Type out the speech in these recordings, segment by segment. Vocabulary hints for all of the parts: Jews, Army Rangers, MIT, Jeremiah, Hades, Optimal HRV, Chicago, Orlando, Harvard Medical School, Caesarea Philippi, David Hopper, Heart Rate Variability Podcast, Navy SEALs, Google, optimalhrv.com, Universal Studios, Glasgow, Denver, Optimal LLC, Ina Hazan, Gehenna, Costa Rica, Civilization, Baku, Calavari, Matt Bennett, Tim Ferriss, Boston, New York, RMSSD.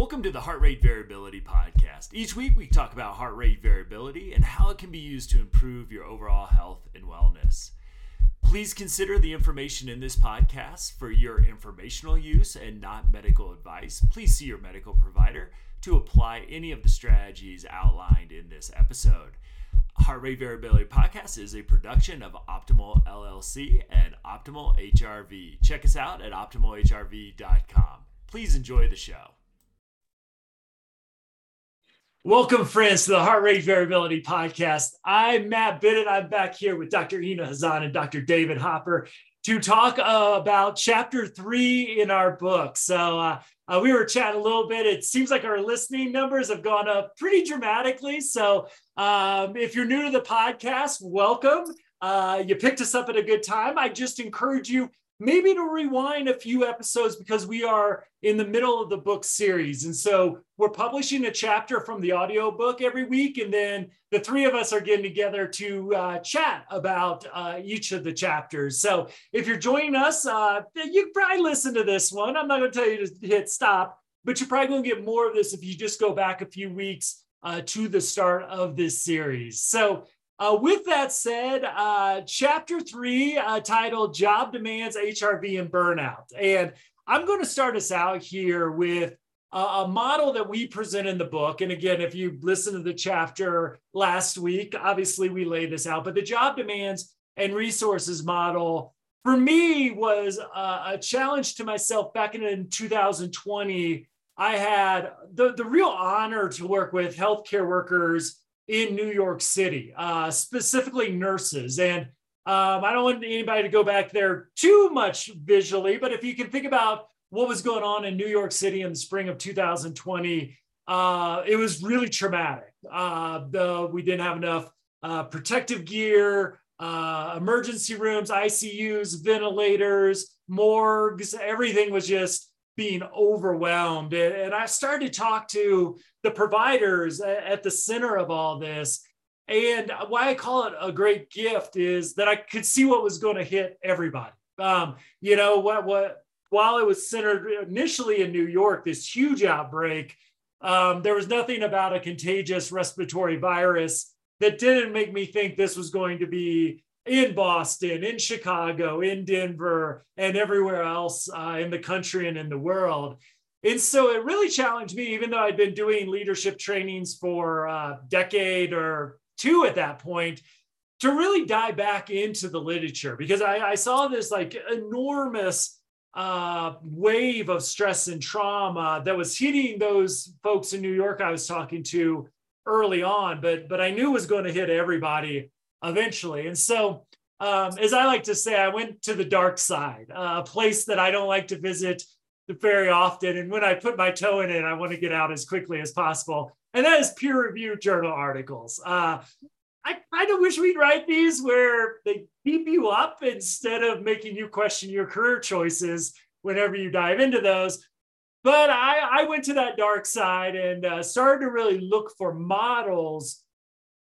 Welcome to the Heart Rate Variability Podcast. Each week we talk about heart rate variability and how it can be used to improve your overall health and wellness. Please consider the information in this podcast for your informational use and not medical advice. Please see your medical provider to apply any of the strategies outlined in this episode. Heart Rate Variability Podcast is a production of Optimal LLC and Optimal HRV. Check us out at optimalhrv.com. Please enjoy the show. Welcome, friends, to the Heart Rate Variability Podcast. I'm Matt Bennett. I'm back here with Dr. Ina Hazan and Dr. David Hopper to talk about Chapter 3 in our book. So we were chatting a little bit. It seems like our listening numbers have gone up pretty dramatically. So if you're new to the podcast, welcome. You picked us up at a good time. I just encourage you maybe to rewind a few episodes because we are in the middle of the book series. And so we're publishing a chapter from the audiobook every week. And then the three of us are getting together to chat about each of the chapters. So if you're joining us, you probably listen to this one. I'm not going to tell you to hit stop, but you're probably going to get more of this if you just go back a few weeks to the start of this series. So with that said, Chapter 3, titled Job Demands, HRV, and Burnout. And I'm going to start us out here with a model that we present in the book. And again, if you listen to the chapter last week, obviously we lay this out, but the job demands and resources model for me was a challenge to myself back in 2020. I had the real honor to work with healthcare workers in New York City, specifically nurses. And I don't want anybody to go back there too much visually, but if you can think about what was going on in New York City in the spring of 2020, it was really traumatic. We didn't have enough protective gear, emergency rooms, ICUs, ventilators, morgues, everything was just being overwhelmed. And I started to talk to the providers at the center of all this. And why I call it a great gift is that I could see what was going to hit everybody. While it was centered initially in New York, this huge outbreak, there was nothing about a contagious respiratory virus that didn't make me think this was going to be in Boston, in Chicago, in Denver, and everywhere else in the country and in the world. And so it really challenged me, even though I'd been doing leadership trainings for a decade or two at that point, to really dive back into the literature, because I saw this like enormous wave of stress and trauma that was hitting those folks in New York I was talking to early on, but I knew it was going to hit everybody eventually. And so, as I like to say, I went to the dark side, a place that I don't like to visit very often. And when I put my toe in it, I want to get out as quickly as possible. And that is peer-reviewed journal articles. I kind of wish we'd write these where they keep you up instead of making you question your career choices whenever you dive into those. But I went to that dark side and started to really look for models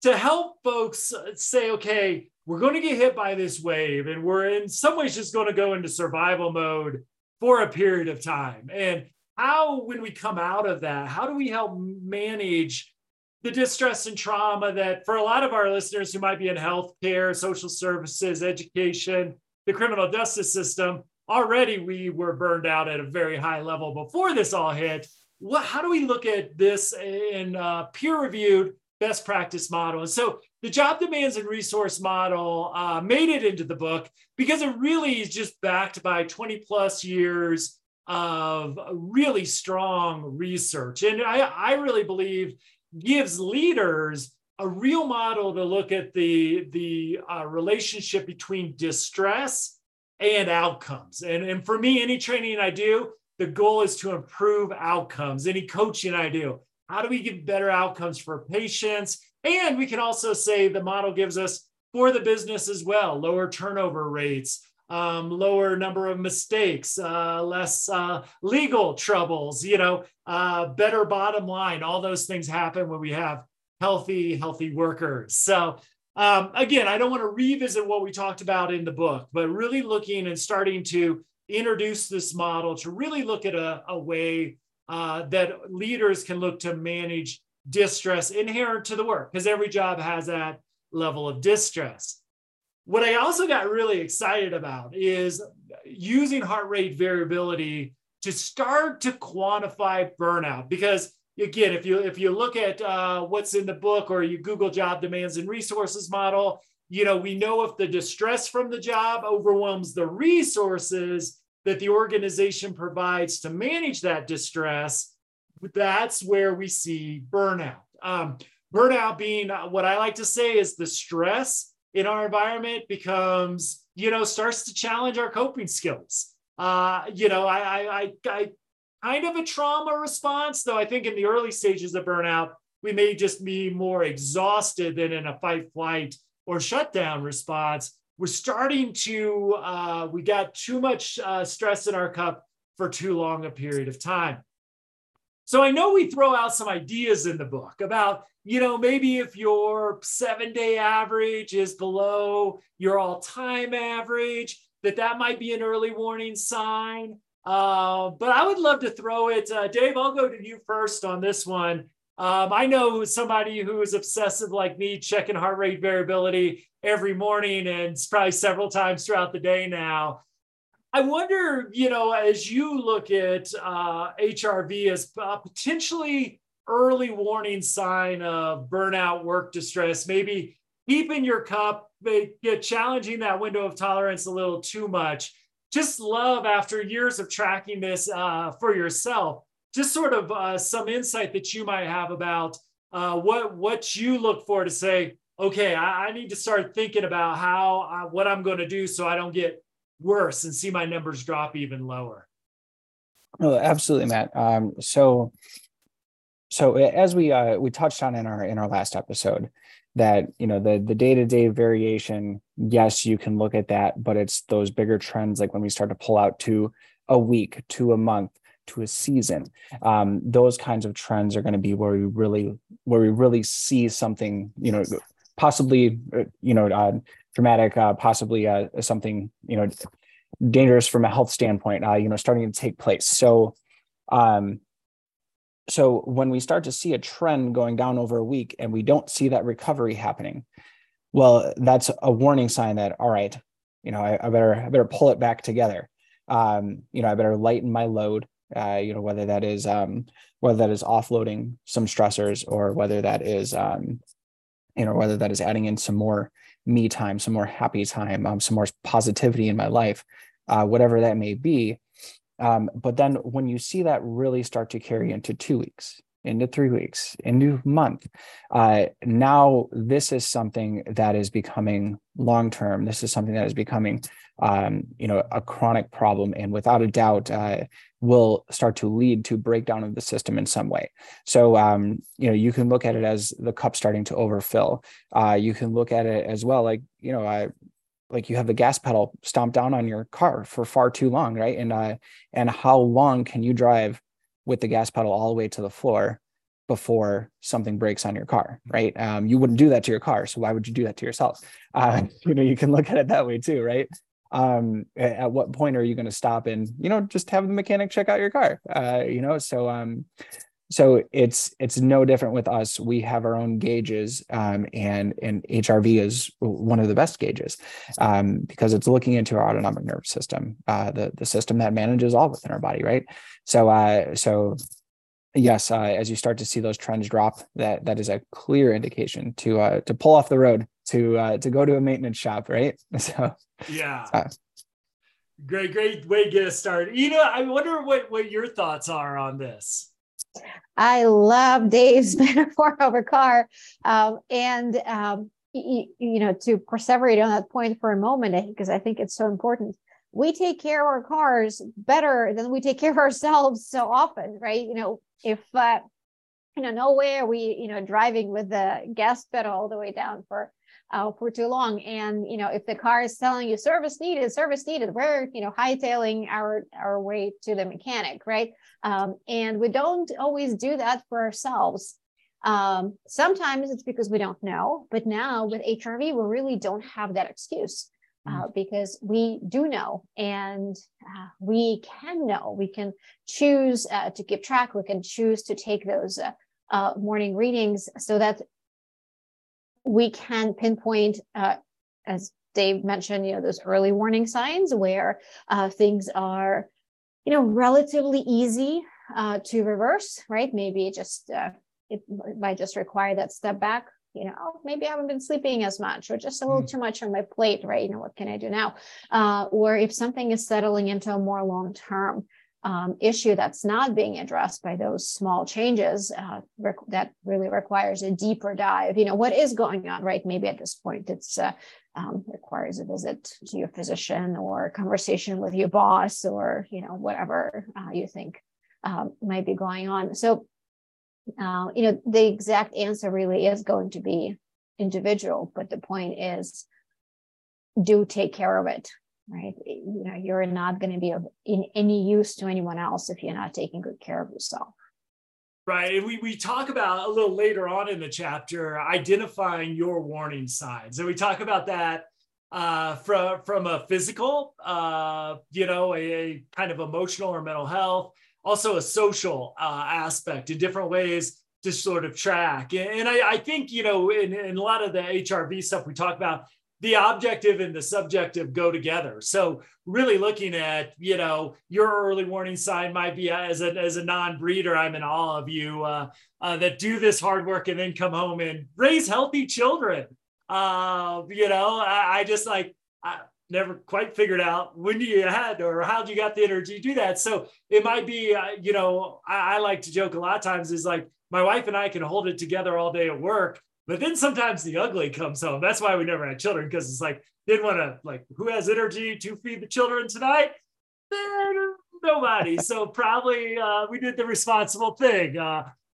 to help folks say, okay, we're going to get hit by this wave and we're in some ways just going to go into survival mode for a period of time. And how, when we come out of that, how do we help manage the distress and trauma that for a lot of our listeners who might be in healthcare, social services, education, the criminal justice system, already we were burned out at a very high level before this all hit. How do we look at this in peer-reviewed best practice model? And so the job demands and resource model made it into the book because it really is just backed by 20 plus years of really strong research. And I really believe gives leaders a real model to look at the relationship between distress and outcomes. And for me, any training I do, the goal is to improve outcomes. Any coaching I do, how do we give better outcomes for patients? And we can also say the model gives us for the business as well, lower turnover rates, lower number of mistakes, less legal troubles, better bottom line. All those things happen when we have healthy workers. So again, I don't want to revisit what we talked about in the book, but really looking and starting to introduce this model to really look at a way that leaders can look to manage distress inherent to the work, because every job has that level of distress. What I also got really excited about is using heart rate variability to start to quantify burnout. Because again, if you look at what's in the book, or you Google job demands and resources model, you know, we know if the distress from the job overwhelms the resources that the organization provides to manage that distress, that's where we see burnout. Burnout being what I like to say is the stress in our environment becomes, you know, starts to challenge our coping skills. You know, I kind of a trauma response, though I think in the early stages of burnout, we may just be more exhausted than in a fight, flight, or shutdown response. We're starting to, we got too much stress in our cup for too long a period of time. So I know we throw out some ideas in the book about, you know, maybe if your 7-day average is below your all-time average, that might be an early warning sign. But I would love to throw it, Dave, I'll go to you first on this one. I know somebody who is obsessive like me, checking heart rate variability every morning and probably several times throughout the day now. I wonder, you know, as you look at HRV as a potentially early warning sign of burnout, work distress, maybe keeping your cup, challenging that window of tolerance a little too much. Just love, after years of tracking this for yourself, just sort of some insight that you might have about what you look for to say, okay, I need to start thinking about what I'm going to do so I don't get worse and see my numbers drop even lower. Oh, absolutely, Matt. So as we touched on in our last episode, that, you know, the day-to-day variation, yes, you can look at that, but it's those bigger trends, like when we start to pull out to a week, to a month, to a season, those kinds of trends are going to be where we really see something, you know, possibly, you know, dramatic, possibly something, you know, dangerous from a health standpoint, you know, starting to take place. So when we start to see a trend going down over a week and we don't see that recovery happening, well, that's a warning sign that, all right, you know, I better pull it back together. You know, I better lighten my load. You know, whether that is offloading some stressors, or whether that is, you know, whether that is adding in some more me time, some more happy time, some more positivity in my life, whatever that may be. But then when you see that really start to carry into 2 weeks, into 3 weeks, into a month, now this is something that is becoming long-term. This is something that is becoming, you know, a chronic problem, and without a doubt will start to lead to breakdown of the system in some way. So, you know, you can look at it as the cup starting to overfill. You can look at it as well, like, you know, like you have the gas pedal stomped down on your car for far too long, right? And how long can you drive with the gas pedal all the way to the floor before something breaks on your car, right? You wouldn't do that to your car, so why would you do that to yourself? You know, you can look at it that way too, right? At what point are you going to stop and, you know, just have the mechanic check out your car? You know, so it's no different with us. We have our own gauges, and HRV is one of the best gauges, because it's looking into our autonomic nervous system, the system that manages all within our body, right? So yes, as you start to see those trends drop, that is a clear indication to pull off the road, to go to a maintenance shop, right? So yeah. Great way to get us started. Ina, I wonder what your thoughts are on this. I love Dave's metaphor over car. You know, to perseverate on that point for a moment, because I think it's so important. We take care of our cars better than we take care of ourselves so often, right? You know, if, you know, nowhere we, you know, driving with the gas pedal all the way down for too long. And, you know, if the car is telling you service needed, we're, you know, hightailing our way to the mechanic, right? And we don't always do that for ourselves. Sometimes it's because we don't know, but now with HRV, we really don't have that excuse. because we do know, and we can know, we can choose to keep track, we can choose to take those morning readings so that we can pinpoint, as Dave mentioned, you know, those early warning signs where things are, you know, relatively easy to reverse, right? Maybe just, it might just require that step back, you know, oh, maybe I haven't been sleeping as much, or just a little too much on my plate, right? You know, what can I do now? Or if something is settling into a more long-term issue that's not being addressed by those small changes, that really requires a deeper dive. You know, what is going on, right? Maybe at this point, it's requires a visit to your physician or a conversation with your boss, or, you know, whatever you think might be going on. So, you know, the exact answer really is going to be individual, but the point is, do take care of it. Right? You know, you're not going to be of any use to anyone else if you're not taking good care of yourself. Right. And we talk about a little later on in the chapter, identifying your warning signs. And we talk about that from a physical, you know, a kind of emotional or mental health, also a social aspect in different ways to sort of track. And I think, you know, in a lot of the HRV stuff we talk about, the objective and the subjective go together. So really looking at, you know, your early warning sign might be as a non-breeder, I'm in awe of you that do this hard work and then come home and raise healthy children. You know, I just like, I never quite figured out when you had or how you got the energy to do that. So it might be, you know, I like to joke a lot of times is like, my wife and I can hold it together all day at work, but then sometimes the ugly comes home. That's why we never had children, because it's like, didn't want to, like, who has energy to feed the children tonight? Nobody. So probably we did the responsible thing.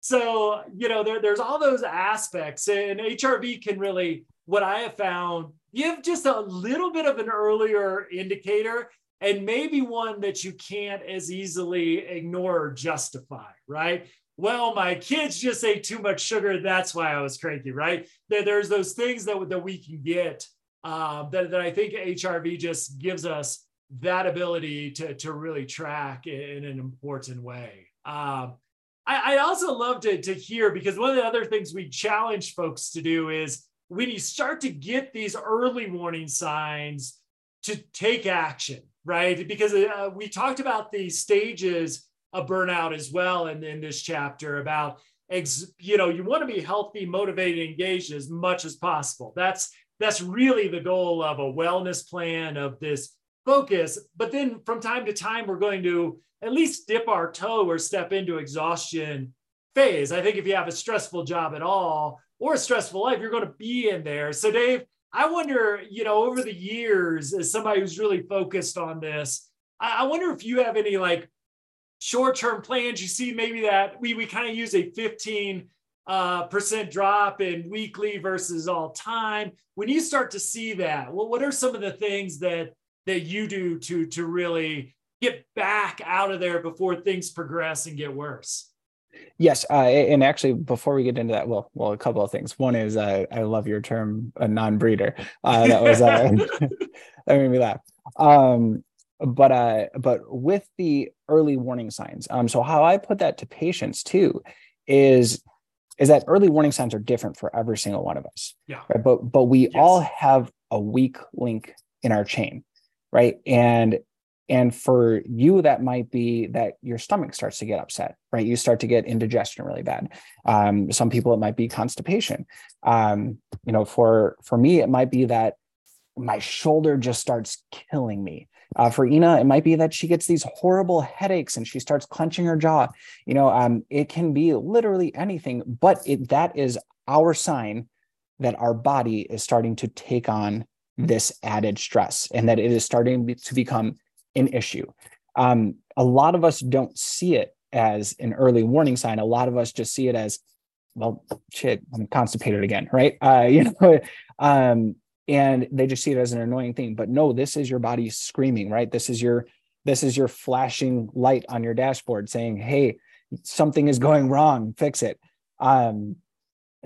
So, you know, there's all those aspects, and HRV can really, what I have found, give just a little bit of an earlier indicator, and maybe one that you can't as easily ignore or justify, right? Well, my kids just ate too much sugar. That's why I was cranky, right? There's those things that we can get that I think HRV just gives us that ability to really track in an important way. I also love to hear, because one of the other things we challenge folks to do is when you start to get these early warning signs, to take action, right? Because we talked about the stages of burnout as well in this chapter about, you know, you want to be healthy, motivated, engaged as much as possible. That's really the goal of a wellness plan, of this focus. But then from time to time, we're going to at least dip our toe or step into exhaustion phase. I think if you have a stressful job at all or a stressful life, you're going to be in there. So Dave, I wonder, you know, over the years, as somebody who's really focused on this, I wonder if you have any like short-term plans. You see maybe that we kind of use a 15% drop in weekly versus all time. When you start to see that, well, what are some of the things that you do to really get back out of there before things progress and get worse? Yes. And actually, before we get into that, well, a couple of things. One is, I love your term, a non-breeder. That was, that made me laugh. But with the early warning signs, so how I put that to patients too is that early warning signs are different for every single one of us. Yeah. Right? But we all have a weak link in our chain, right? And for you, that might be that your stomach starts to get upset, right? You start to get indigestion really bad. Some people, it might be constipation. You know, for me, it might be that my shoulder just starts killing me. For Ina, it might be that she gets these horrible headaches and she starts clenching her jaw. You know, it can be literally anything, but that is our sign that our body is starting to take on this added stress and that it is starting to become an issue. A lot of us don't see it as an early warning sign. A lot of us just see it as, well, shit, I'm constipated again, right? You know, and they just see it as an annoying thing. But no, this is your body screaming, right? This is your flashing light on your dashboard saying, hey, something is going wrong, fix it.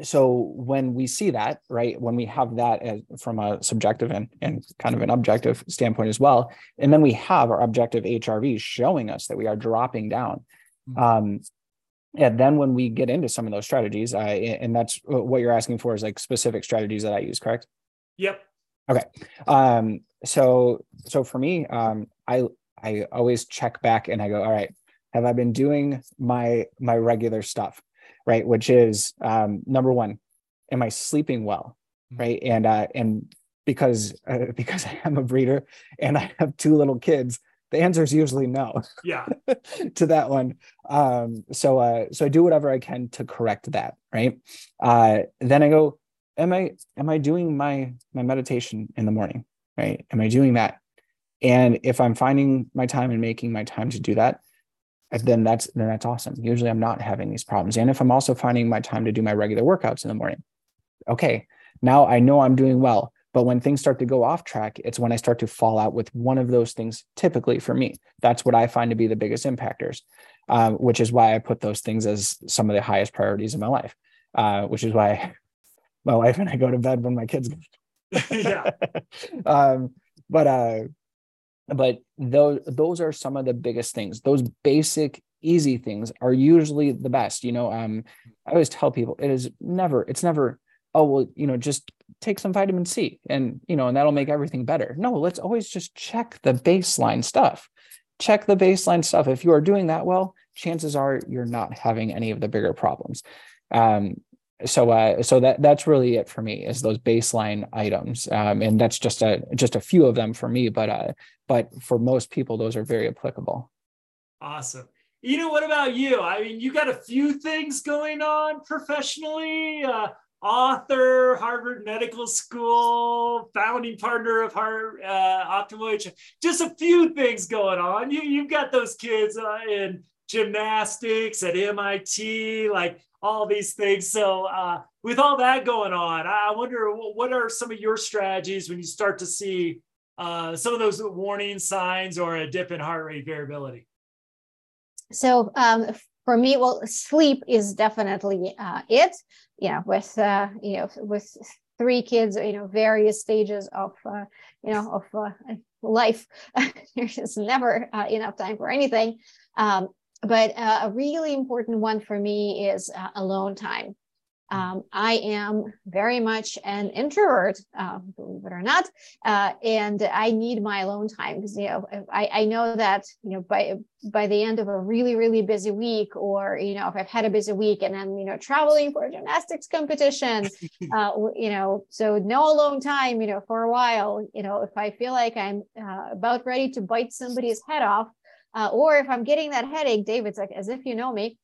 So when we see that, right, when we have that as, from a subjective and kind of an objective standpoint as well, and then we have our objective HRV showing us that we are dropping down. And then when we get into some of those strategies, and that's what you're asking for is like specific strategies that I use, correct? Yep. Okay. So for me, I always check back and I go, all right, have I been doing my regular stuff? Right. Which is, number one, am I sleeping well? Right. And because I am a breeder and I have two little kids, the answer is usually no. Yeah. To that one. So I do whatever I can to correct that. Right. Then I go, am I doing my meditation in the morning? Right. Am I doing that? And if I'm finding my time and making my time to do that, then that's awesome. Usually I'm not having these problems. And if I'm also finding my time to do my regular workouts in the morning, okay, now I know I'm doing well. But when things start to go off track, it's when I start to fall out with one of those things, typically for me. That's what I find to be the biggest impactors, which is why I put those things as some of the highest priorities in my life, which is why my wife and I go to bed when my kids go. Yeah. But those are some of the biggest things. Those basic, easy things are usually the best. You know, I always tell people it's never, oh, well, you know, just take some vitamin C and, you know, and that'll make everything better. No, let's always just check the baseline stuff. Check the baseline stuff. If you are doing that well, chances are you're not having any of the bigger problems. So that's really it for me is those baseline items. And that's just a few of them for me, but for most people, those are very applicable. Awesome. You know, what about you? I mean, you got a few things going on professionally, author, Harvard Medical School, founding partner of Optimal HRV, just a few things going on. You've got those kids in gymnastics at MIT, like all these things. So with all that going on, I wonder what are some of your strategies when you start to see some of those warning signs or a dip in heart rate variability? So for me, well, sleep is definitely it. Yeah, with 3 kids, you know, various stages of life, there's never enough time for anything. But a really important one for me is alone time. I am very much an introvert, believe it or not, and I need my alone time because, you know, I know that, you know, by the end of a really, really busy week, or, you know, if I've had a busy week and I'm, you know, traveling for a gymnastics competition, you know, so no alone time, you know, for a while, you know, if I feel like I'm about ready to bite somebody's head off, or if I'm getting that headache, David's like, as if you know me.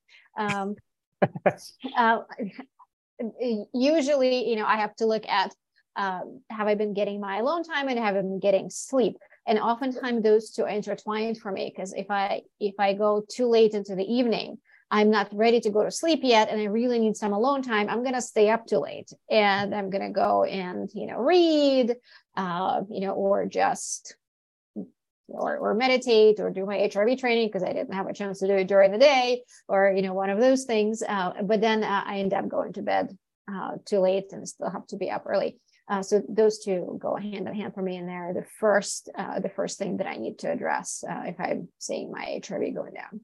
Usually, you know, I have to look at have I been getting my alone time and have I been getting sleep? And oftentimes those two are intertwined for me, because if I go too late into the evening, I'm not ready to go to sleep yet, and I really need some alone time. I'm going to stay up too late, and I'm going to go and, you know, read, you know, or just. Or meditate or do my HRV training because I didn't have a chance to do it during the day, or, you know, one of those things. But then I end up going to bed too late and still have to be up early. So those two go hand in hand for me, and they're the first thing that I need to address if I'm seeing my HRV going down.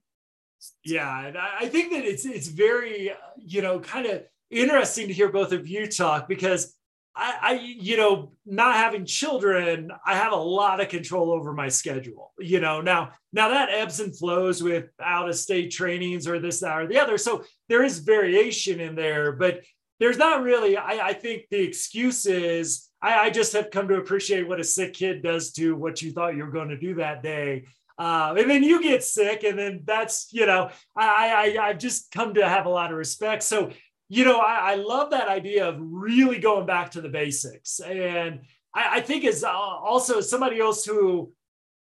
Yeah, and I think that it's very, you know, kind of interesting to hear both of you talk, because I, you know, not having children, I have a lot of control over my schedule, you know, now that ebbs and flows with out of state trainings or this, that, or the other. So there is variation in there, but there's not really, I think the excuse is, I just have come to appreciate what a sick kid does to what you thought you were going to do that day. And then you get sick, and then that's, you know, I've just come to have a lot of respect. So, you know, I love that idea of really going back to the basics. And I think is also somebody else who,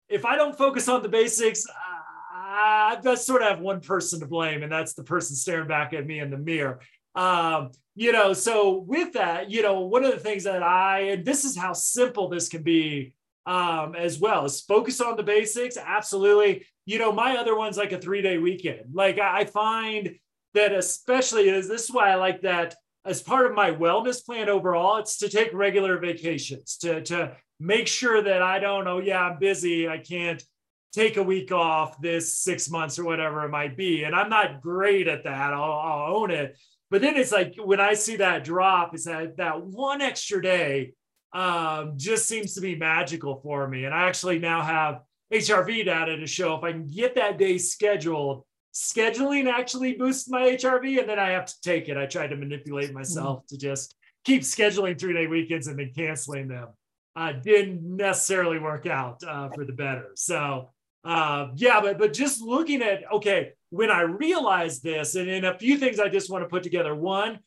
if I don't focus on the basics, I sort of have one person to blame, and that's the person staring back at me in the mirror. You know, so with that, you know, one of the things that and this is how simple this can be as well, is focus on the basics. Absolutely. You know, my other one's like a 3-day weekend. Like I find that especially is why I like that as part of my wellness plan overall, it's to take regular vacations, to make sure that I don't, oh yeah, I'm busy, I can't take a week off this 6 months or whatever it might be. And I'm not great at that. I'll own it. But then it's like, when I see that drop, it's that one extra day just seems to be magical for me. And I actually now have HRV data to show if I can get that day scheduled, scheduling actually boosts my HRV, and then I have to take it. I tried to manipulate myself to just keep scheduling 3-day weekends and then canceling them. Didn't necessarily work out for the better. So but just looking at, okay, when I realized this, and a few things I just want to put together. One,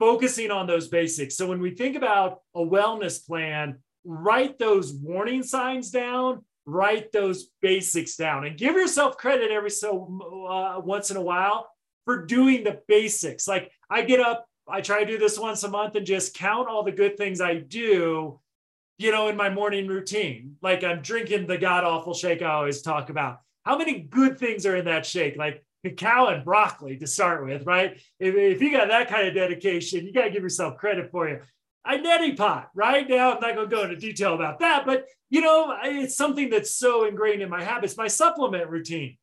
focusing on those basics. So when we think about a wellness plan, write those warning signs down, write those basics down, and give yourself credit every once in a while for doing the basics. Like I get up, I try to do this once a month and just count all the good things I do, you know, in my morning routine. Like I'm drinking the god awful shake I always talk about. How many good things are in that shake? Like cacao and broccoli to start with, right? If you got that kind of dedication, you got to give yourself credit for it. I neti pot, right? Now I'm not going to go into detail about that, but you know, it's something that's so ingrained in my habits. My supplement routine,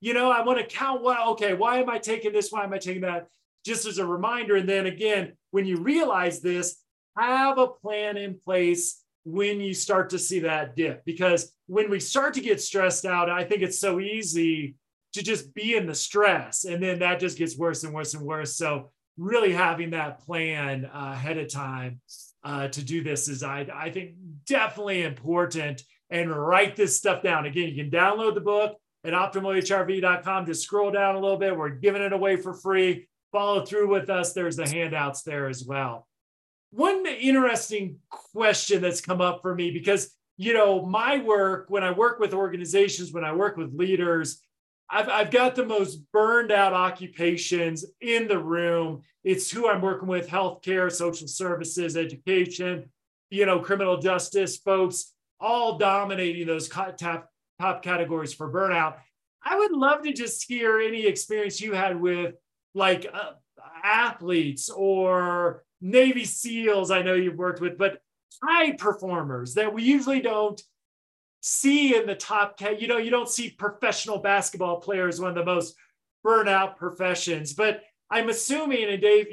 you know, I want to count why am I taking this? Why am I taking that? Just as a reminder. And then again, when you realize this, have a plan in place when you start to see that dip, because when we start to get stressed out, I think it's so easy to just be in the stress. And then that just gets worse and worse and worse. So really having that plan ahead of time to do this is, I think, definitely important. And write this stuff down. Again, you can download the book at optimalhrv.com. Just scroll down a little bit. We're giving it away for free. Follow through with us. There's the handouts there as well. One interesting question that's come up for me, because, you know, my work, when I work with organizations, when I work with leaders, I've got the most burned out occupations in the room. It's who I'm working with: healthcare, social services, education, you know, criminal justice folks, all dominating those top categories for burnout. I would love to just hear any experience you had with like athletes or Navy SEALs, I know you've worked with, but high performers that we usually don't see in the top 10. You know, you don't see professional basketball players, one of the most burnout professions. But I'm assuming, and Dave,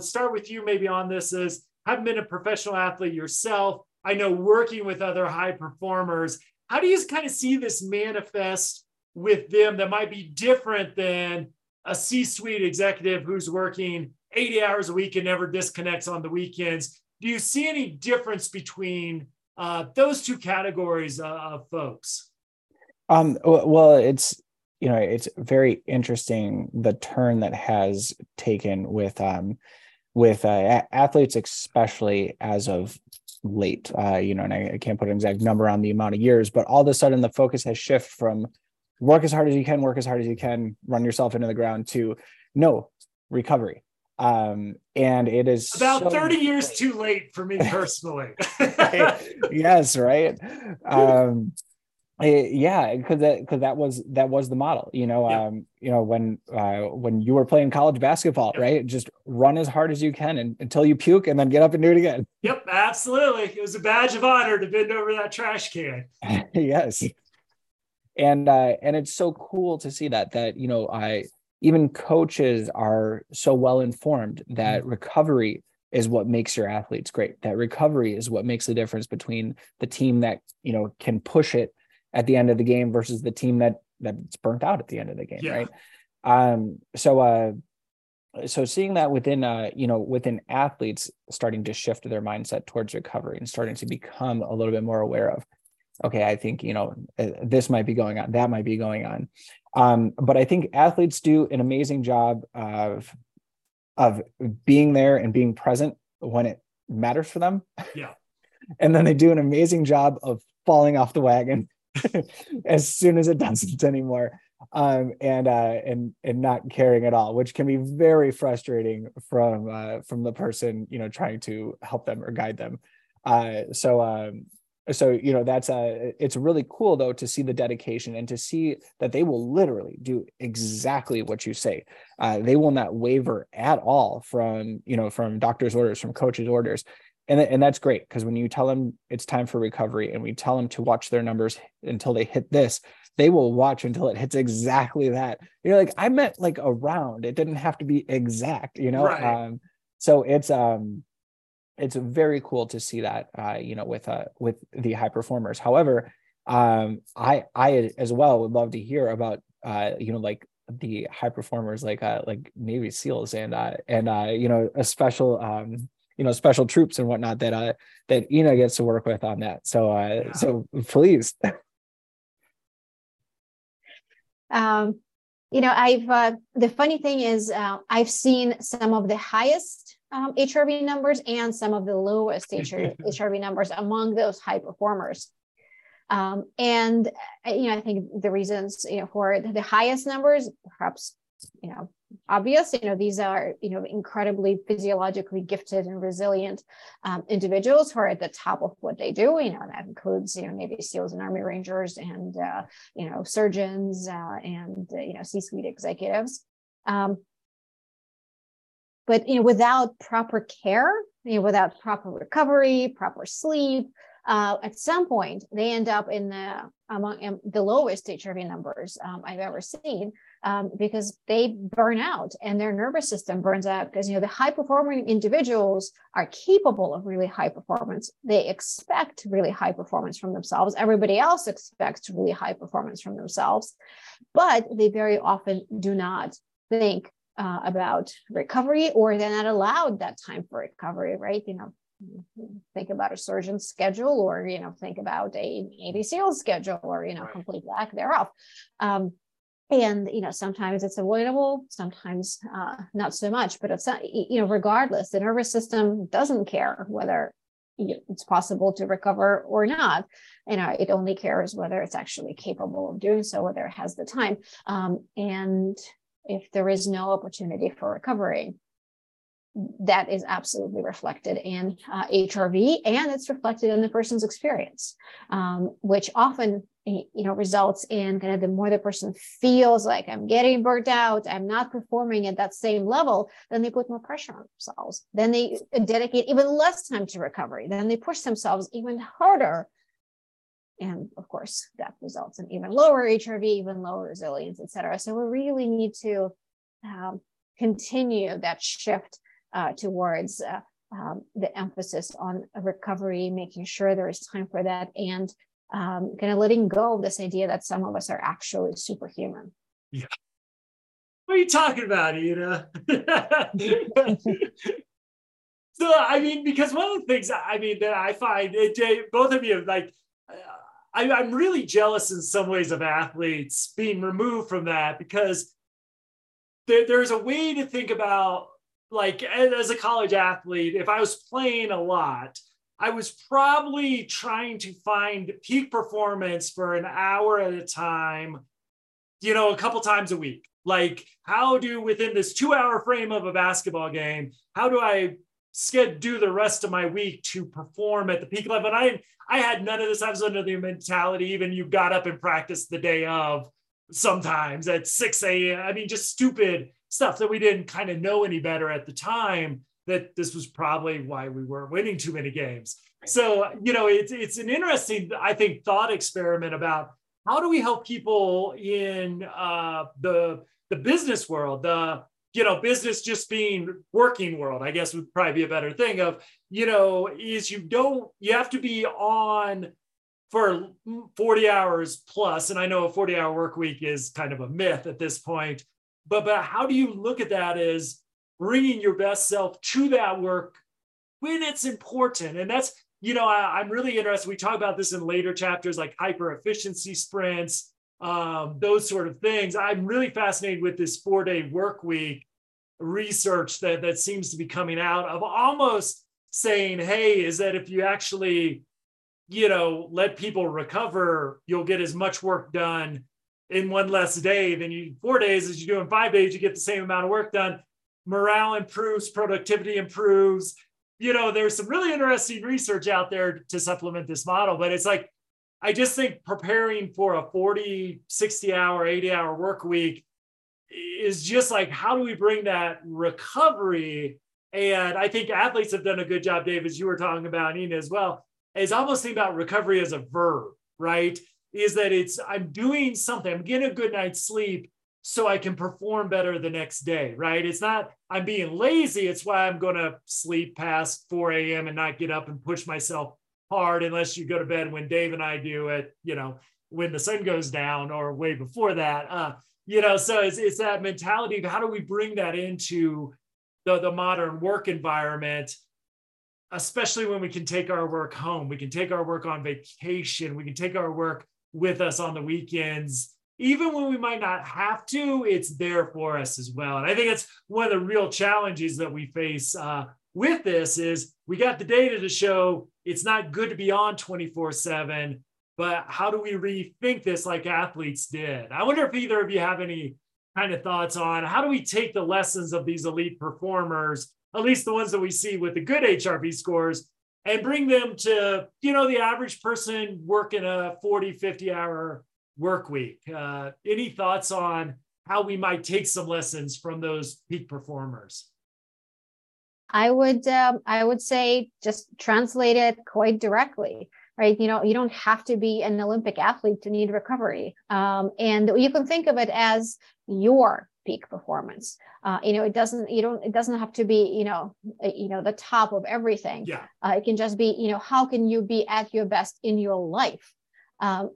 start with you maybe on this, is haven't been a professional athlete yourself. I know working with other high performers, how do you kind of see this manifest with them that might be different than a C-suite executive who's working 80 hours a week and never disconnects on the weekends? Do you see any difference between those two categories of folks? Well, it's very interesting, the turn that has taken with athletes, especially as of late, and I can't put an exact number on the amount of years, but all of a sudden the focus has shifted from work as hard as you can, run yourself into the ground, to no, recovery. And it is about 30 years too late for me personally. Yes. Right. Because that was the model, you know, yeah. When you were playing college basketball, yep. Right. Just run as hard as you can until you puke, and then get up and do it again. Yep. Absolutely. It was a badge of honor to bend over that trash can. Yes. And it's so cool to see that even coaches are so well informed that recovery is what makes your athletes great. That recovery is what makes the difference between the team that, you know, can push it at the end of the game versus the team that's burnt out at the end of the game, yeah. Right? So seeing that within athletes, starting to shift their mindset towards recovery and starting to become a little bit more aware of, okay, I think, you know, this might be going on, that might be going on. But I think athletes do an amazing job of being there and being present when it matters for them. Yeah. And then they do an amazing job of falling off the wagon as soon as it doesn't anymore. And not caring at all, which can be very frustrating from the person, you know, trying to help them or guide them. So, you know, that's it's really cool though, to see the dedication and to see that they will literally do exactly what you say. They will not waver at all from, you know, from doctor's orders, from coach's orders. And that's great, because when you tell them it's time for recovery and we tell them to watch their numbers until they hit this, they will watch until it hits exactly that. You're like, I meant like around, it didn't have to be exact, you know? Right. So it's very cool to see that, you know, with the high performers. However, I as well would love to hear about, you know, like the high performers, like Navy SEALs and you know, a special, you know, special troops and whatnot that Ina gets to work with on that. So, so please. You know, I've, the funny thing is, I've seen some of the highest, HRV numbers and some of the lowest HRV numbers among those high performers. And, you know, I think the reasons, you know, for the highest numbers, perhaps, you know, obvious, you know, these are, you know, incredibly physiologically gifted and resilient individuals who are at the top of what they do. You know, that includes, you know, Navy SEALs and Army Rangers and, you know, surgeons and, you know, C-suite executives. But, you know, without proper care, you know, without proper recovery, proper sleep, at some point they end up in among the lowest HRV numbers I've ever seen, because they burn out and their nervous system burns out, because, you know, the high performing individuals are capable of really high performance. They expect really high performance from themselves. Everybody else expects really high performance from themselves, but they very often do not think about recovery, or they're not allowed that time for recovery, right? You know, think about a surgeon's schedule, or, you know, think about a Navy SEAL schedule, or, you know, complete lack thereof. And, you know, sometimes it's avoidable, sometimes not so much, but it's not, you know, regardless, the nervous system doesn't care whether it's possible to recover or not. You know, it only cares whether it's actually capable of doing so, whether it has the time. And if there is no opportunity for recovery, that is absolutely reflected in HRV, and it's reflected in the person's experience, which often, you know, results in kind of, the more the person feels like, I'm getting burnt out, I'm not performing at that same level, then they put more pressure on themselves. Then they dedicate even less time to recovery. Then they push themselves even harder. And of course, that results in even lower HRV, even lower resilience, et cetera. So we really need to continue that shift towards the emphasis on recovery, making sure there is time for that, and kind of letting go of this idea that some of us are actually superhuman. Yeah. What are you talking about, Ina? So, I mean, because one of the things, I mean, that I find, both of you, like, I'm really jealous in some ways of athletes being removed from that, because there's a way to think about, like, as a college athlete, if I was playing a lot, I was probably trying to find peak performance for an hour at a time, you know, a couple times a week. Like, how do, within this 2-hour frame of a basketball game, how do I do the rest of my week to perform at the peak level? And I had none of this. I was under the mentality, even you got up and practiced the day of, sometimes at 6 a.m. I mean, just stupid stuff that we didn't kind of know any better at the time, that this was probably why we weren't winning too many games. So, you know, it's an interesting, I think, thought experiment about how do we help people in the business world, the, you know, business just being working world, I guess would probably be a better thing of, you know, is you have to be on for 40 hours plus. And I know a 40-hour work week is kind of a myth at this point, but how do you look at that as bringing your best self to that work when it's important? And that's, you know, I'm really interested. We talk about this in later chapters, like hyper efficiency sprints, those sort of things. I'm really fascinated with this 4-day work week research that seems to be coming out, of almost saying, hey, is that if you actually, you know, let people recover, you'll get as much work done in one less day than you 4 days as you do in 5 days. You get the same amount of work done. Morale improves, productivity improves, you know, there's some really interesting research out there to supplement this model, but it's like, I just think preparing for a 40, 60 hour, 80 hour work week is just like, how do we bring that recovery? And I think athletes have done a good job, Dave, as you were talking about, Ina as well, is almost think about recovery as a verb, right? Is that it's, I'm doing something, I'm getting a good night's sleep so I can perform better the next day, right? It's not, I'm being lazy. It's why I'm going to sleep past 4 a.m. and not get up and push myself hard, unless you go to bed when Dave and I do it, you know, when the sun goes down or way before that, you know, so it's that mentality of how do we bring that into the modern work environment, especially when we can take our work home, we can take our work on vacation, we can take our work with us on the weekends, even when we might not have to, it's there for us as well. And I think it's one of the real challenges that we face with this is we got the data to show it's not good to be on 24/7, but how do we rethink this like athletes did? I wonder if either of you have any kind of thoughts on how do we take the lessons of these elite performers, at least the ones that we see with the good HRV scores, and bring them to, you know, the average person working a 40, 50 hour work week. Any thoughts on how we might take some lessons from those peak performers? I would say just translate it quite directly, right? You know, you don't have to be an Olympic athlete to need recovery. And you can think of it as your peak performance. You know, it doesn't have to be, you know, the top of everything. Yeah. It can just be, you know, how can you be at your best in your life?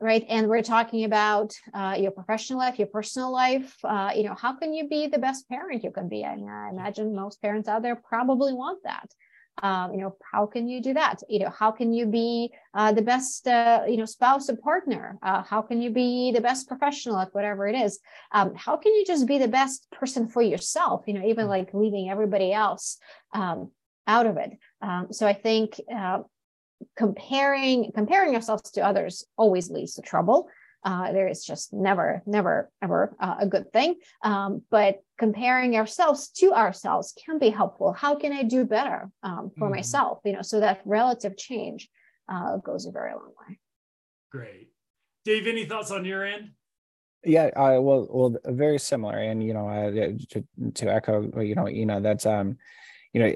Right. And we're talking about your professional life, your personal life. You know, how can you be the best parent you can be? And I imagine most parents out there probably want that. You know, how can you do that? You know, how can you be the best, you know, spouse or partner? How can you be the best professional at whatever it is? How can you just be the best person for yourself? You know, even like leaving everybody else out of it. So I think comparing ourselves to others always leads to trouble. There is just never, ever a good thing. But comparing ourselves to ourselves can be helpful. How can I do better for myself? You know, so that relative change goes a very long way. Great. Dave, any thoughts on your end? Yeah, well, very similar. And, you know, to echo, you know, Ina, that's, you know,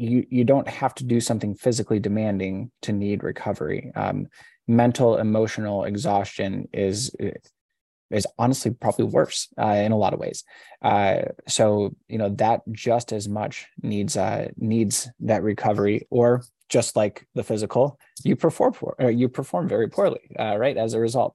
you don't have to do something physically demanding to need recovery. Mental, emotional exhaustion is honestly probably worse in a lot of ways. So, you know, that just as much needs that recovery, or just like the physical, you perform very poorly, right? As a result.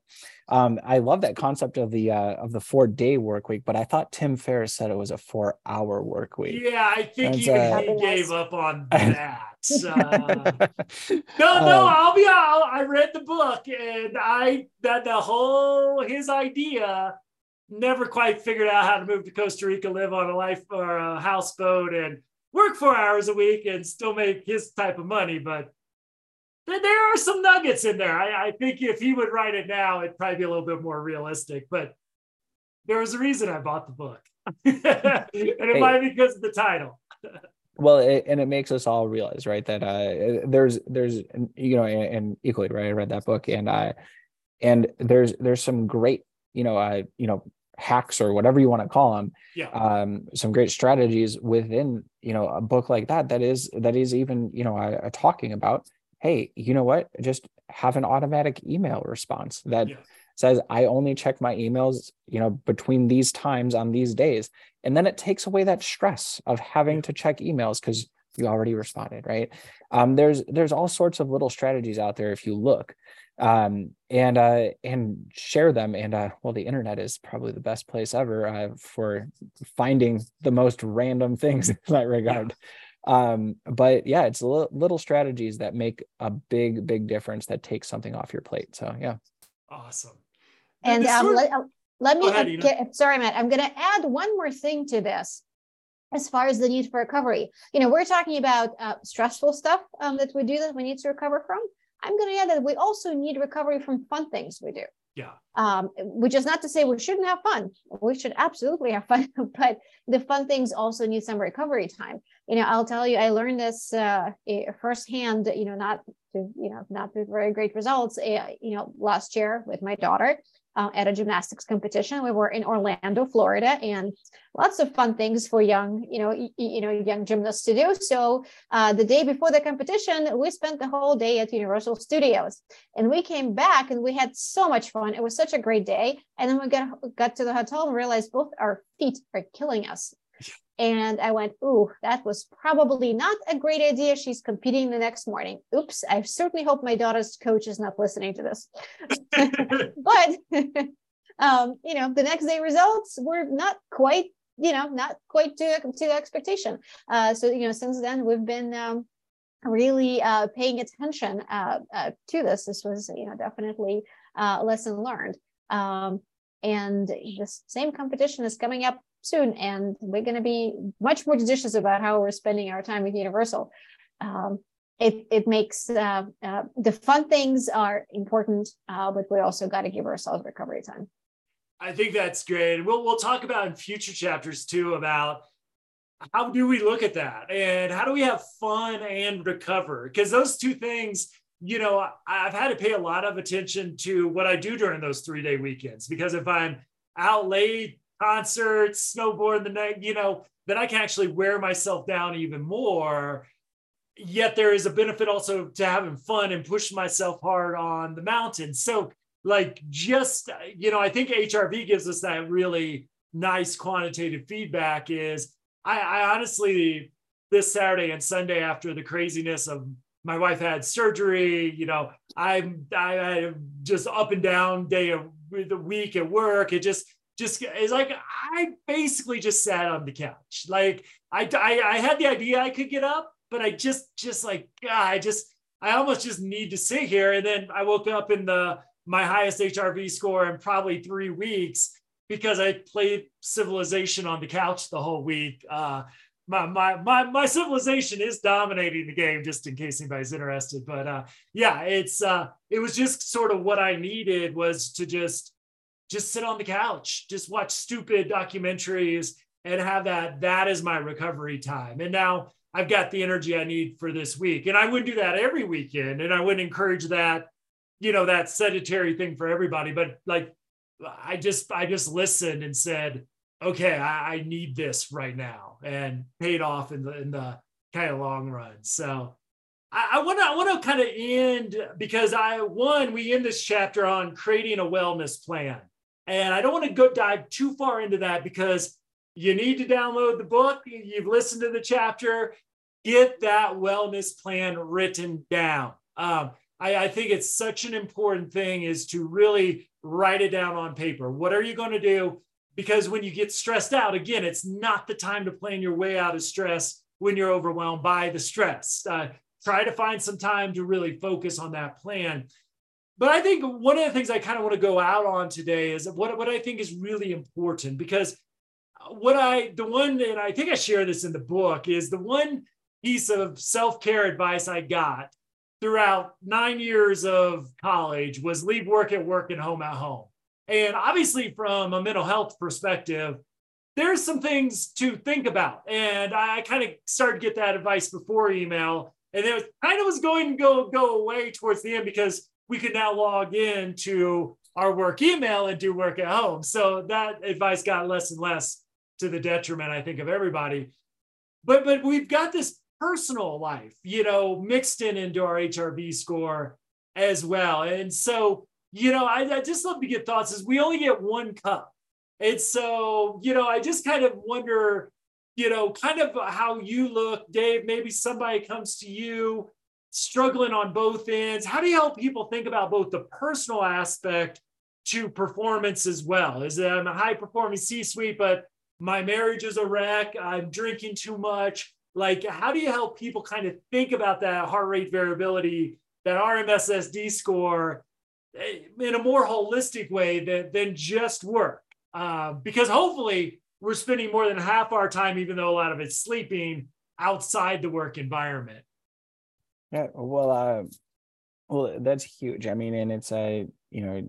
I love that concept of the 4-day work week, but I thought Tim Ferriss said it was a 4-hour work week. Yeah, I think he gave up on that. No, I'll be out. I read the book and his idea, never quite figured out how to move to Costa Rica, live on a life or a houseboat and work 4 hours a week and still make his type of money. But there are some nuggets in there. I think if he would write it now, it'd probably be a little bit more realistic, but there was a reason I bought the book and it might be because of the title. Well, it makes us all realize, right, that there's you know, and equally, right, I read that book and there's some great, you know, hacks or whatever you want to call them, some great strategies within, you know, a book like that, that is even, you know, talking about, hey, you know what, just have an automatic email response that says, I only check my emails, you know, between these times on these days. And then it takes away that stress of having to check emails because you already responded, right? There's all sorts of little strategies out there if you look, and share them. And well, the internet is probably the best place ever for finding the most random things in that regard. But yeah, it's little strategies that make a big, big difference that takes something off your plate. So yeah. Awesome. And let me, ahead, sorry, Matt, I'm going to add one more thing to this as far as the need for recovery. You know, we're talking about stressful stuff that we do that we need to recover from. I'm going to add that we also need recovery from fun things we do. Yeah. Which is not to say we shouldn't have fun. We should absolutely have fun, but the fun things also need some recovery time. You know, I'll tell you, I learned this firsthand, you know, not with very great results, you know, last year with my daughter at a gymnastics competition. We were in Orlando, Florida, and lots of fun things for young, young gymnasts to do. So the day before the competition, we spent the whole day at Universal Studios, and we came back and we had so much fun. It was such a great day. And then we got to the hotel and realized both our feet are killing us. And I went, ooh, that was probably not a great idea. She's competing the next morning. Oops, I certainly hope my daughter's coach is not listening to this. But, you know, the next day results were not quite to the expectation. So, you know, since then, we've been really paying attention to this. This was, you know, definitely a lesson learned. And this same competition is coming up soon, and we're going to be much more judicious about how we're spending our time with Universal. It makes the fun things are important, but we also got to give ourselves recovery time. I think that's great. We'll talk about in future chapters too about how do we look at that and how do we have fun and recover, because those two things. You know, I've had to pay a lot of attention to what I do during those 3-day weekends, because if I'm out late, concerts, snowboard the night, you know, then I can actually wear myself down even more. Yet there is a benefit also to having fun and pushing myself hard on the mountain. So like, just, you know, I think HRV gives us that really nice quantitative feedback is I honestly, this Saturday and Sunday after the craziness of my wife had surgery, you know, I just up and down day of the week at work. It just is like, I basically just sat on the couch. Like I had the idea I could get up, but I just like, God, I almost just need to sit here. And then I woke up in my highest HRV score in probably 3 weeks because I played Civilization on the couch the whole week. My Civilization is dominating the game, just in case anybody's interested. But yeah, it was just sort of what I needed was to just sit on the couch, just watch stupid documentaries and have that is my recovery time. And now I've got the energy I need for this week. And I wouldn't do that every weekend. And I wouldn't encourage that, you know, that sedentary thing for everybody. But like, I just listened and said, okay, I need this right now, and paid off in the kind of long run. So I want to kind of end, because we end this chapter on creating a wellness plan. And I don't want to go dive too far into that, because you need to download the book. You've listened to the chapter, get that wellness plan written down. I think it's such an important thing is to really write it down on paper. What are you going to do? Because when you get stressed out, again, it's not the time to plan your way out of stress when you're overwhelmed by the stress. Try to find some time to really focus on that plan. But I think one of the things I kind of want to go out on today is what I think is really important, because and I think I share this in the book, is the one piece of self-care advice I got throughout 9 years of college was leave work at work and home at home. And obviously, from a mental health perspective, there's some things to think about. And I kind of started to get that advice before email. And it kind of was going to go away towards the end, because we could now log in to our work email and do work at home. So that advice got less and less, to the detriment, I think, of everybody. But we've got this personal life, you know, mixed into our HRV score as well. And so, you know, I just love to get thoughts, is we only get one cup. And so, you know, I just kind of wonder, you know, kind of how you look, Dave, maybe somebody comes to you struggling on both ends. How do you help people think about both the personal aspect to performance as well? Is that I'm a high performing C-suite, but my marriage is a wreck. I'm drinking too much. Like, how do you help people kind of think about that heart rate variability, that RMSSD score, in a more holistic way than just work? Because hopefully we're spending more than half our time, even though a lot of it's sleeping, outside the work environment. Yeah, well, that's huge. I mean, and it's a, you know,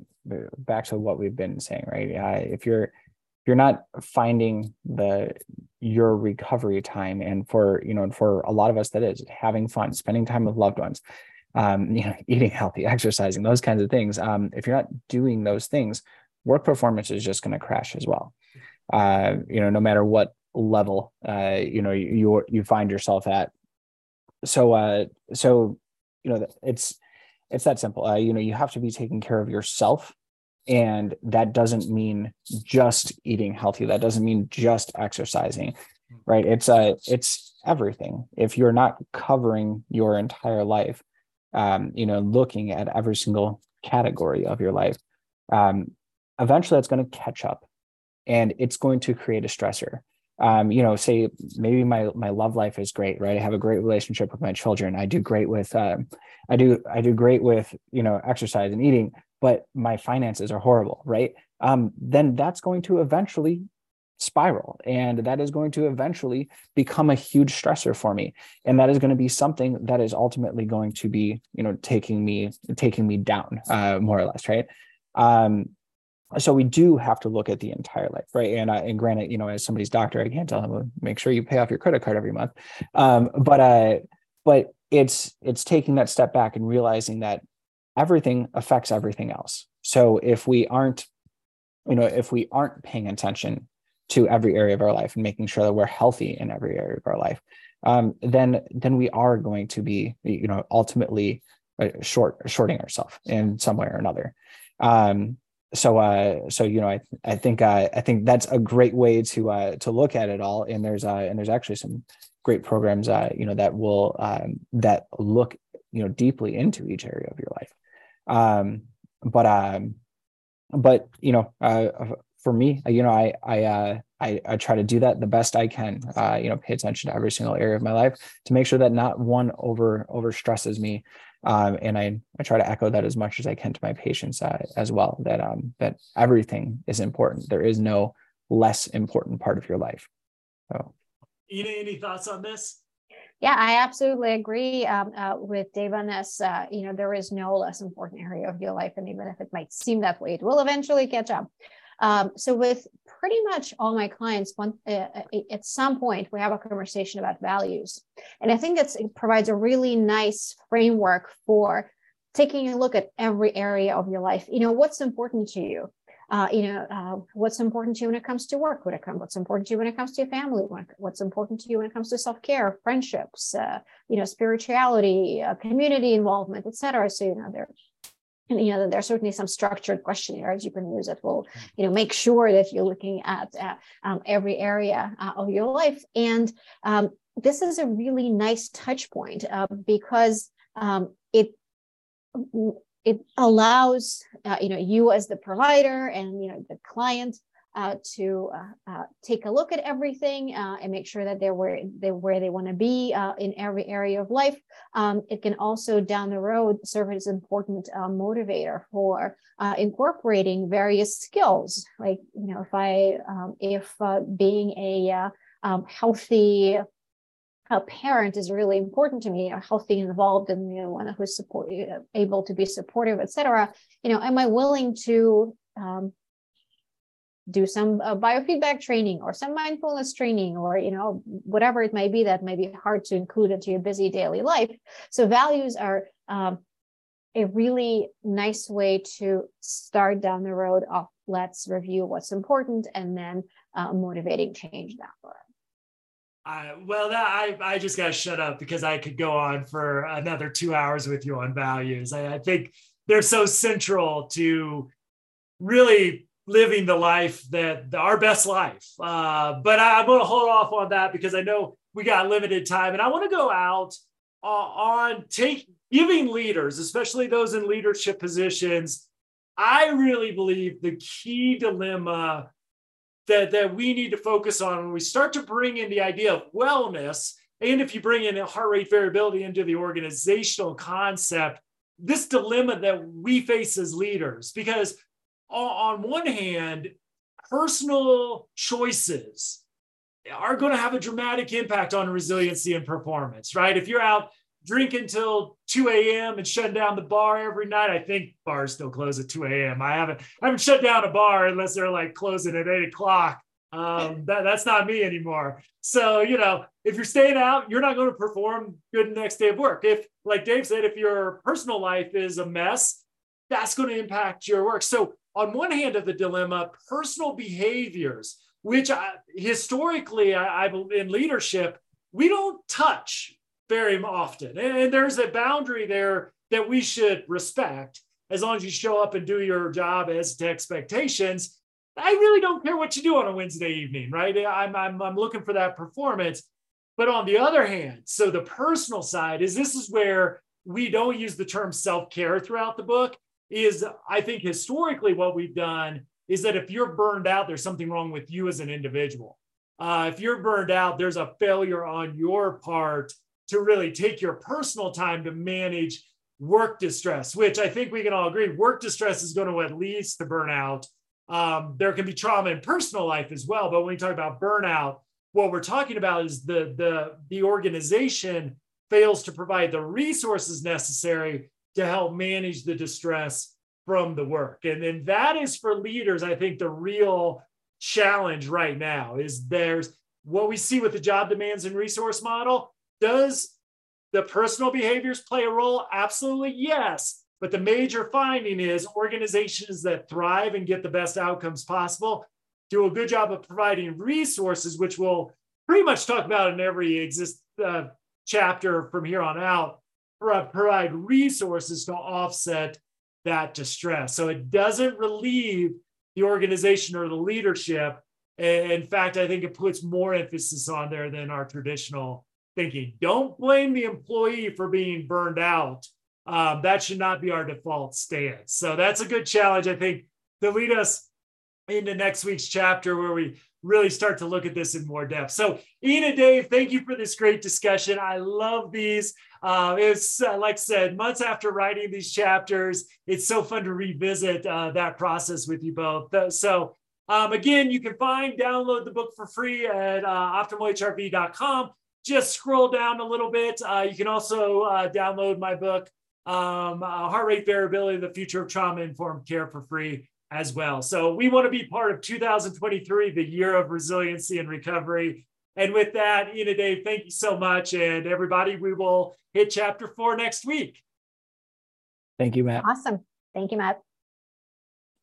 back to what we've been saying, right? If you're not finding your recovery time, and for a lot of us that is having fun, spending time with loved ones, eating healthy, exercising, those kinds of things. If you're not doing those things, work performance is just going to crash as well. No matter what level, you find yourself at. So it's that simple. You have to be taking care of yourself. And that doesn't mean just eating healthy. That doesn't mean just exercising, right? It's everything. If you're not covering your entire life, looking at every single category of your life, eventually that's going to catch up, and it's going to create a stressor. Say maybe my love life is great, right? I have a great relationship with my children. I do great with, exercise and eating, but my finances are horrible, right? Then that's going to eventually spiral, and that is going to eventually become a huge stressor for me. And that is going to be something that is ultimately going to be, taking me down, more or less, right? So we do have to look at the entire life, right? And granted, as somebody's doctor, I can't tell them, make sure you pay off your credit card every month. But it's taking that step back and realizing that everything affects everything else. So if we aren't paying attention to every area of our life and making sure that we're healthy in every area of our life, then we are going to be, ultimately shorting ourselves in some way or another. I think that's a great way to look at it all. And there's actually some great programs, that will, that look, deeply into each area of your life. For me, I try to do that the best I can, pay attention to every single area of my life to make sure that not one over stresses me. And I try to echo that as much as I can to my patients as well, that everything is important. There is no less important part of your life. So, Ina, any thoughts on this? Yeah, I absolutely agree with Dave on this. There is no less important area of your life. And even if it might seem that way, it will eventually catch up. So with pretty much all my clients, at some point we have a conversation about values. And I think it provides a really nice framework for taking a look at every area of your life. What's important to you? What's important to you when it comes to work? What's important to you when it comes to your family? What's important to you when it comes to self-care, friendships, spirituality, community involvement, et cetera. So, there's certainly some structured questionnaires you can use that will, make sure that you're looking at every area of your life. And this is a really nice touch point because it allows, you as the provider and, the client to take a look at everything and make sure that they're where they want to be in every area of life. It can also down the road serve as an important motivator for incorporating various skills. Like, if being a healthy a parent is really important to me, healthy, involved, and one who's able to be supportive, et cetera. Am I willing to do some biofeedback training or some mindfulness training, or whatever it may be that may be hard to include into your busy daily life? So values are a really nice way to start down the road of let's review what's important and then motivating change down the road. I just got to shut up because I could go on for another 2 hours with you on values. I think they're so central to really living the life that our best life. But I'm going to hold off on that because I know we got limited time, and I want to go out on giving leaders, especially those in leadership positions. I really believe the key dilemma that we need to focus on when we start to bring in the idea of wellness, and if you bring in heart rate variability into the organizational concept, this dilemma that we face as leaders, because on one hand, personal choices are going to have a dramatic impact on resiliency and performance, right? If you're out drink until 2 a.m. and shut down the bar every night. I think bars still close at 2 a.m. I haven't shut down a bar unless they're like closing at 8 o'clock. That's not me anymore. So, you know, if you're staying out, you're not going to perform good the next day of work. If, like Dave said, if your personal life is a mess, that's going to impact your work. So on one hand of the dilemma, personal behaviors, which historically, in leadership, we don't touch very often. And there's a boundary there that we should respect. As long as you show up and do your job as to expectations, I really don't care what you do on a Wednesday evening, right? I'm looking for that performance. But on the other hand, so the personal side is where we don't use the term self-care throughout the book. Is I think historically what we've done is that if you're burned out, there's something wrong with you as an individual. If you're burned out, there's a failure on your part to really take your personal time to manage work distress, which I think we can all agree, work distress is going to lead to burnout. There can be trauma in personal life as well, but when we talk about burnout, what we're talking about is the organization fails to provide the resources necessary to help manage the distress from the work. And then that is for leaders, I think the real challenge right now is there's what we see with the job demands and resource model. Does the personal behaviors play a role? Absolutely, yes. But the major finding is organizations that thrive and get the best outcomes possible do a good job of providing resources, which we'll pretty much talk about in every chapter from here on out, provide resources to offset that distress. So it doesn't relieve the organization or the leadership. In fact, I think it puts more emphasis on there than our traditional thinking. Don't blame the employee for being burned out. That should not be our default stance. So that's a good challenge, I think, to lead us into next week's chapter where we really start to look at this in more depth. So Ina, Dave, thank you for this great discussion. I love these. It's like I said, months after writing these chapters, it's so fun to revisit that process with you both. So again, you can download the book for free at optimalhrv.com. Just scroll down a little bit. You can also download my book, Heart Rate Variability, The Future of Trauma-Informed Care for free as well. So we want to be part of 2023, the year of resiliency and recovery. And with that, Ina, Dave, thank you so much. And everybody, we will hit chapter 4 next week. Thank you, Matt. Awesome. Thank you, Matt.